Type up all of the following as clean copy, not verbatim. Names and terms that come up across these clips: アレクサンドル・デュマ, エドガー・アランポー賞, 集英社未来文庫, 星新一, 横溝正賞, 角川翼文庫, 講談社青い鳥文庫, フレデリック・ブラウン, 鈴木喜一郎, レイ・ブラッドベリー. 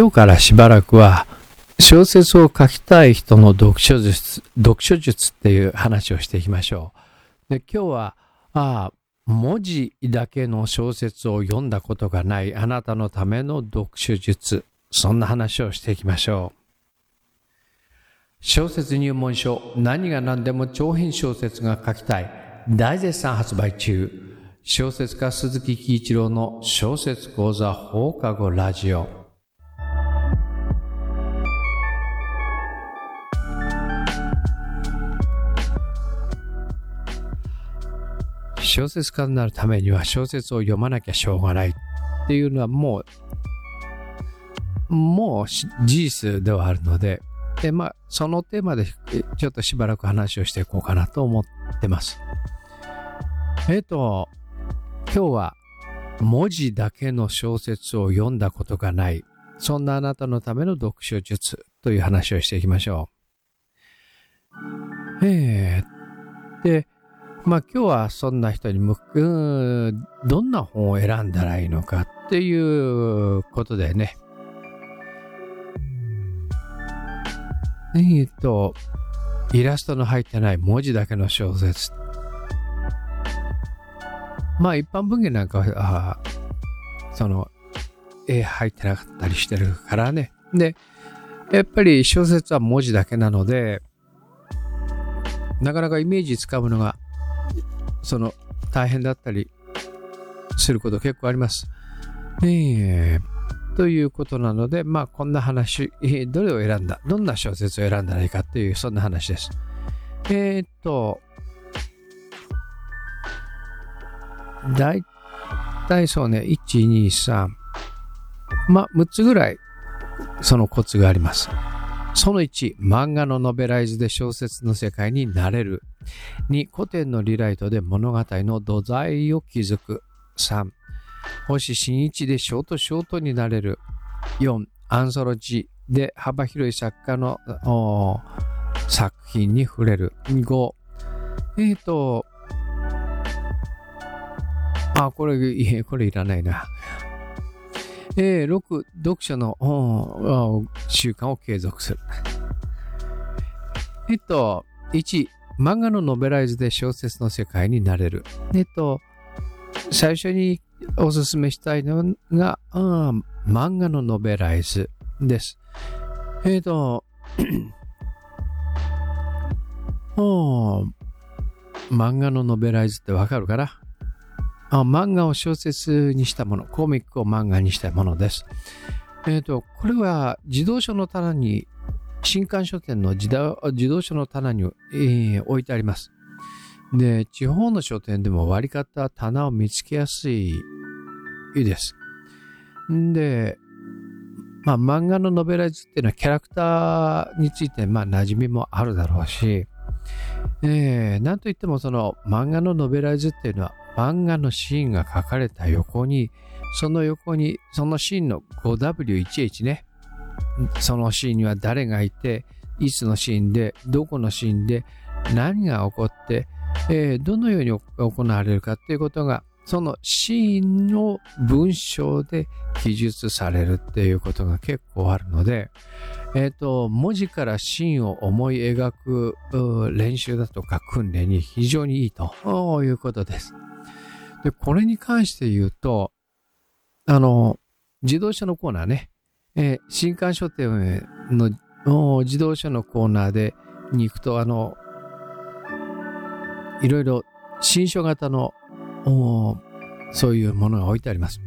今日からしばらくは小説を書きたい人の読書術っていう話をしていきましょう。で、今日は文字だけの小説を読んだことがないあなたのための読書術、そんな話をしていきましょう。小説入門書、何が何でも長編小説が書きたい、大絶賛発売中。小説家鈴木喜一郎の小説講座放課後ラジオ。小説家になるためには小説を読まなきゃしょうがないっていうのはもう事実ではあるので、で、そのテーマでちょっとしばらく話をしていこうかなと思ってます。今日は文字だけの小説を読んだことがない、そんなあなたのための読書術という話をしていきましょう。で、今日はそんな人にどんな本を選んだらいいのかっていうことでね。イラストの入ってない文字だけの小説。一般文芸なんかは絵入ってなかったりしてるからね。で、やっぱり小説は文字だけなので、なかなかイメージつかむのが大変だったりすること結構あります。ということなので、こんな話、どれを選んだ、どんな小説を選んだらいいかという、そんな話です。だいたい1、2、3、6つぐらい、そのコツがあります。その1、漫画のノベライズで小説の世界になれる。2、古典のリライトで物語の土台を築く。3、星新一でショートになれる。4、アンソロジーで幅広い作家の作品に触れる。5、これいらないな。6、読書の習慣を継続する。1、漫画のノベライズで小説の世界になれる。最初におすすめしたいのが、漫画のノベライズです。漫画のノベライズってわかるかな？漫画を小説にしたもの、コミックを漫画にしたものです。これは新刊書店の児童書の棚に、置いてあります。で、地方の書店でも割り方、棚を見つけやすいです。で、漫画のノベライズっていうのはキャラクターについて、馴染みもあるだろうし、なんといっても漫画のノベライズっていうのは、漫画のシーンが書かれた横にそのシーンの 5W1H ね、そのシーンには誰がいて、いつのシーンで、どこのシーンで、何が起こって、どのように行われるかということが、そのシーンの文章で記述されるっていうことが結構あるので、文字からシーンを思い描く練習だとか訓練に非常にいいということです。で、これに関して言うと、児童書のコーナーね、新刊書店の児童書のコーナーでに行くと、いろいろ新書型のそういうものが置いてあります。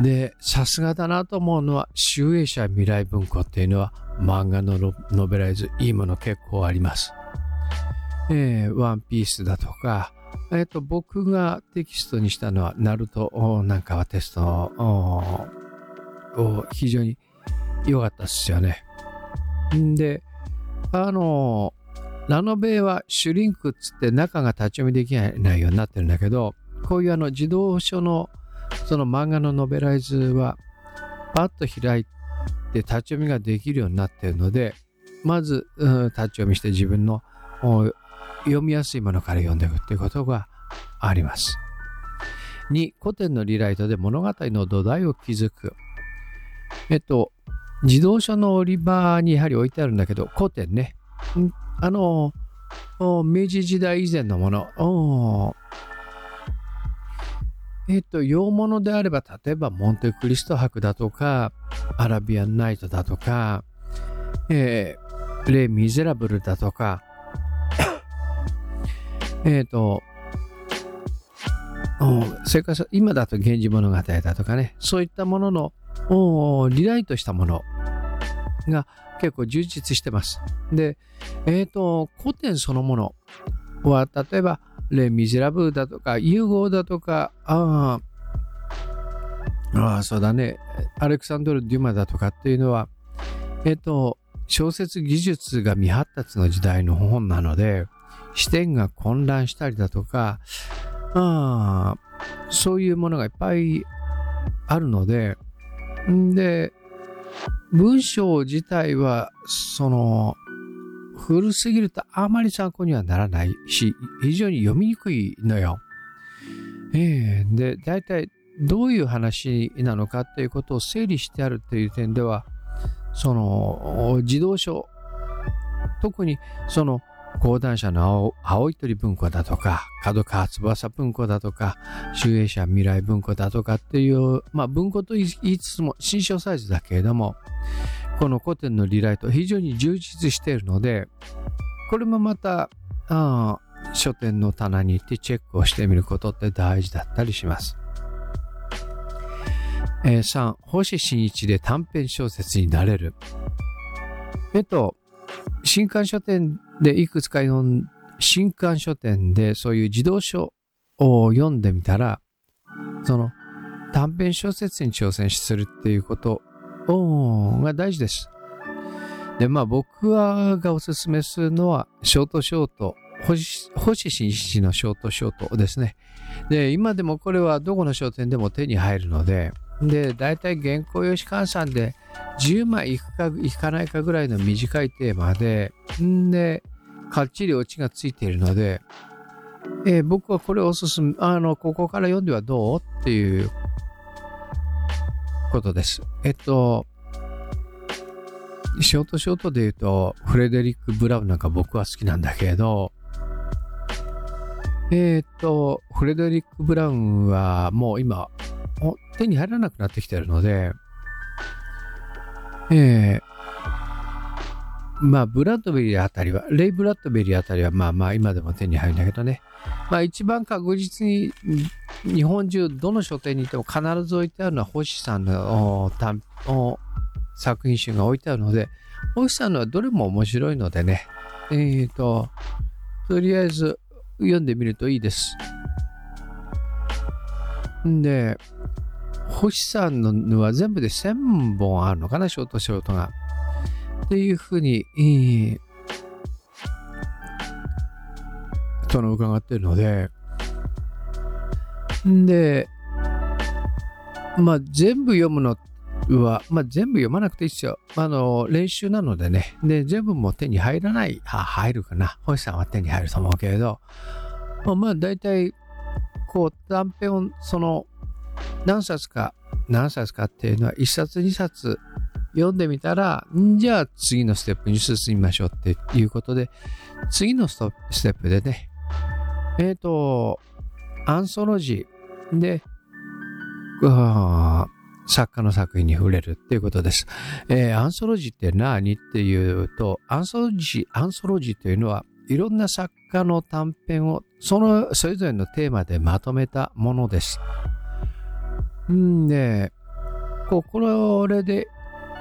で、さすがだなと思うのは、集英社未来文庫っていうのは漫画のノベライズ、いいもの結構あります。ワンピースだとか、僕がテキストにしたのはナルトなんかはテストを非常に良かったですよね。で、ラノベはシュリンクっつって中が立ち読みできないようになってるんだけど、こういう児童書の漫画のノベライズはパッと開いて立ち読みができるようになってるので、まず、立ち読みして自分の読みやすいものから読んでいくっていうことがあります。2、古典のリライトで物語の土台を築く。自動車の売り場にやはり置いてあるんだけど、古典ね、明治時代以前のもの、洋物であれば例えばモンテクリスト博だとかアラビアンナイトだとか、レ・ミゼラブルだとかそれから今だと源氏物語だとかね、そういったもののリライトしたものが結構充実してます。で、古典そのものは例えばレ・ミゼラブルだとか融合だとかそうだね、アレクサンドル・デュマだとかっていうのは小説技術が未発達の時代の本なので、視点が混乱したりだとかそういうものがいっぱいあるので、で文章自体はその古すぎるとあまり参考にはならないし、非常に読みにくいのよ。で大体どういう話なのかっていうことを整理してあるっていう点では、その児童書、特にその講談社の青い鳥文庫だとか角川翼文庫だとか集英社未来文庫だとかっていう、文庫と言いつつも新書サイズだけれども、この古典のリライト非常に充実しているので、これもまた書店の棚に行ってチェックをしてみることって大事だったりします。3、星新一で短編小説になれる。新刊書店でいくつか新刊書店でそういう児童書を読んでみたら、その短編小説に挑戦するっていうことが大事です。で、僕がおすすめするのは星新一のショートショートですね。で、今でもこれはどこの書店でも手に入るので、だいたい原稿用紙換算で10枚いくかいかないかぐらいの短いテーマで、かっちりオチがついているので、僕はこれをおすすめ、ここから読んではどうっていうことです。ショートで言うとフレデリック・ブラウンなんか僕は好きなんだけれど、フレデリック・ブラウンはもう今手に入らなくなってきてるので、レイ・ブラッドベリーあたりは今でも手に入るんだけどね、一番確実に日本中どの書店にいても必ず置いてあるのは星さんの作品集が置いてあるので、星さんのはどれも面白いのでね、とりあえず読んでみるといいです。で、星さんのは全部で1000本あるのかな、ショートがっていうふうに、伺っているので、全部読むのは、全部読まなくていいですよ。練習なのでね。で、全部も手に入らない。入るかな。星さんは手に入ると思うけれど、だいたい短編を何冊かっていうのは1冊2冊読んでみたら、じゃあ次のステップに進みましょうっていうことで、次のステップでね、アンソロジーで作家の作品に触れるっていうことです。アンソロジーって何っていうと、アンソロジーというのはいろんな作家の短編をそれぞれのテーマでまとめたものです。で、これで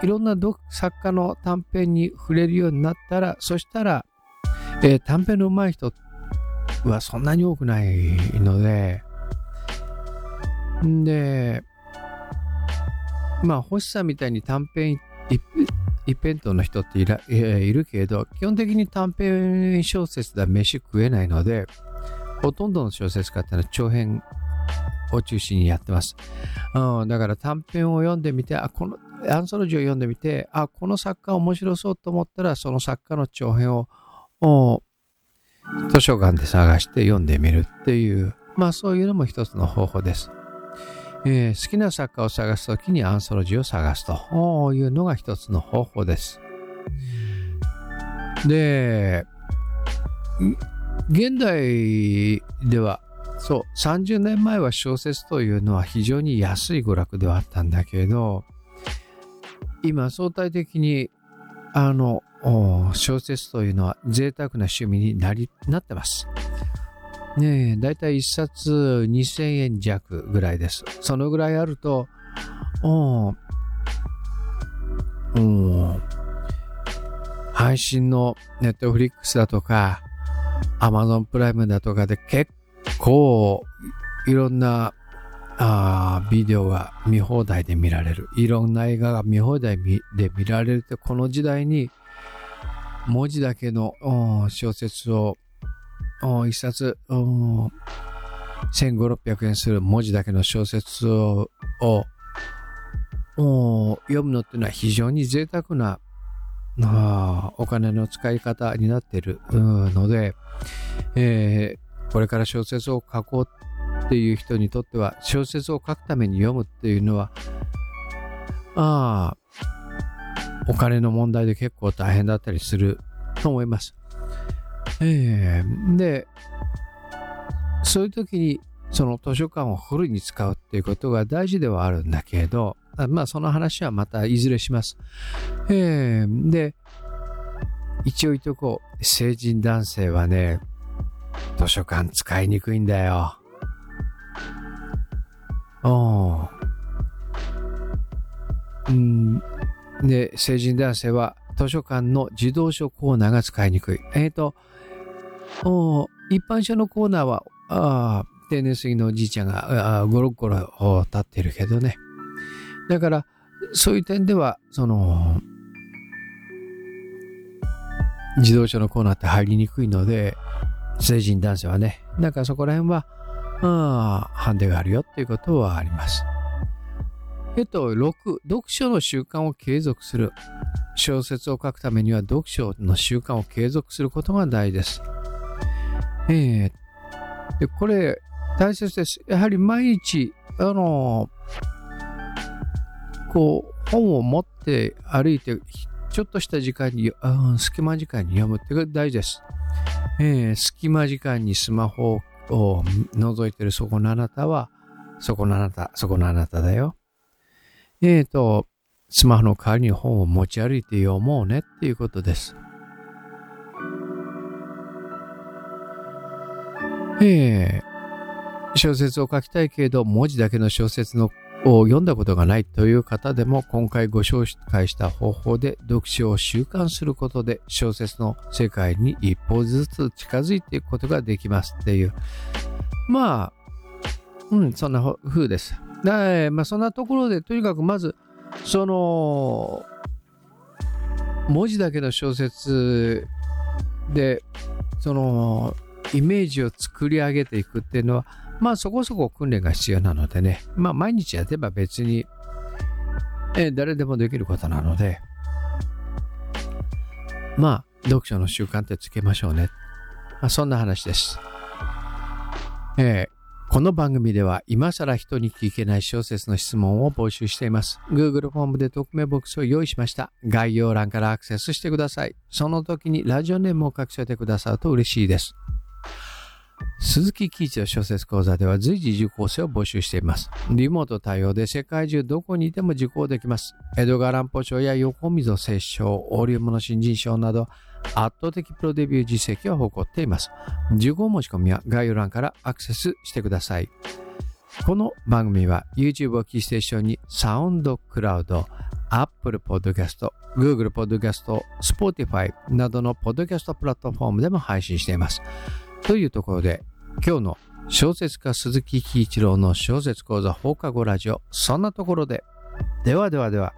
いろんな作家の短編に触れるようになったら、そしたら、短編の上手い人はそんなに多くないので、星さんみたいに短編一辺倒の人っているけれど、基本的に短編小説では飯食えないので、ほとんどの小説家ってのは長編を中心にやってます。だから短編を読んでみて、アンソロジーを読んでみて、この作家面白そうと思ったら、その作家の長編を図書館で探して読んでみるっていう、そういうのも一つの方法です。好きな作家を探すときにアンソロジーを探すというのが一つの方法です。で、現代では30年前は小説というのは非常に安い娯楽ではあったんだけれど、今相対的に小説というのは贅沢な趣味になってます。だいたい1冊2000円弱ぐらいです。そのぐらいあると、配信のネットフリックスだとか、アマゾンプライムだとかで結構いろんなビデオが見放題で見られる。いろんな映画が見放題で見られるって、この時代に文字だけの小説を一冊1,500〜1,600円する文字だけの小説を読むのっていうのは非常に贅沢なお金の使い方になっているので、これから小説を書こうっていう人にとっては、小説を書くために読むっていうのはお金の問題で結構大変だったりすると思います。で、そういう時にその図書館をフルに使うっていうことが大事ではあるんだけれど、その話はまたいずれします。で、一応言っとこう。成人男性はね、図書館使いにくいんだよ。で、成人男性は図書館の児童書コーナーが使いにくい。一般書のコーナーは定年過ぎのおじいちゃんがゴロゴロ立っているけどね。だからそういう点では児童書のコーナーって入りにくいので、成人男性はね、なんかそこら辺はハンデがあるよっていうことはあります。6、読書の習慣を継続する。小説を書くためには読書の習慣を継続することが大事です。で、これ大切です。やはり毎日本を持って歩いて、ちょっとした時間に隙間時間に読むって大事です。隙間時間にスマホを覗いてるそこのあなたは、そこのあなただよ。スマホの代わりに本を持ち歩いて読もうねっていうことです。小説を書きたいけれど文字だけの小説を読んだことがないという方でも、今回ご紹介した方法で読書を習慣することで小説の世界に一歩ずつ近づいていくことができますっていう、そんな風です。そんなところで、とにかくまず文字だけの小説でイメージを作り上げていくっていうのは、そこそこ訓練が必要なのでね、毎日やれば別に、誰でもできることなので、読書の習慣ってつけましょうね。そんな話です。この番組では今更人に聞けない小説の質問を募集しています。 Google フォームで匿名ボックスを用意しました。概要欄からアクセスしてください。その時にラジオネームを書き添えてくださると嬉しいです。鈴木喜一郎小説講座では随時受講生を募集しています。リモート対応で世界中どこにいても受講できます。エドガー・アランポー賞や横溝正賞、オリウムの新人賞など圧倒的プロデビュー実績を誇っています。受講申し込みは概要欄からアクセスしてください。この番組は YouTube をキーステーションにサウンドクラウド、Apple Podcast、Google Podcast、Spotify などのポッドキャストプラットフォームでも配信しています。というところで、今日の小説家鈴木喜一郎の小説講座放課後ラジオ、そんなところで、ではではでは。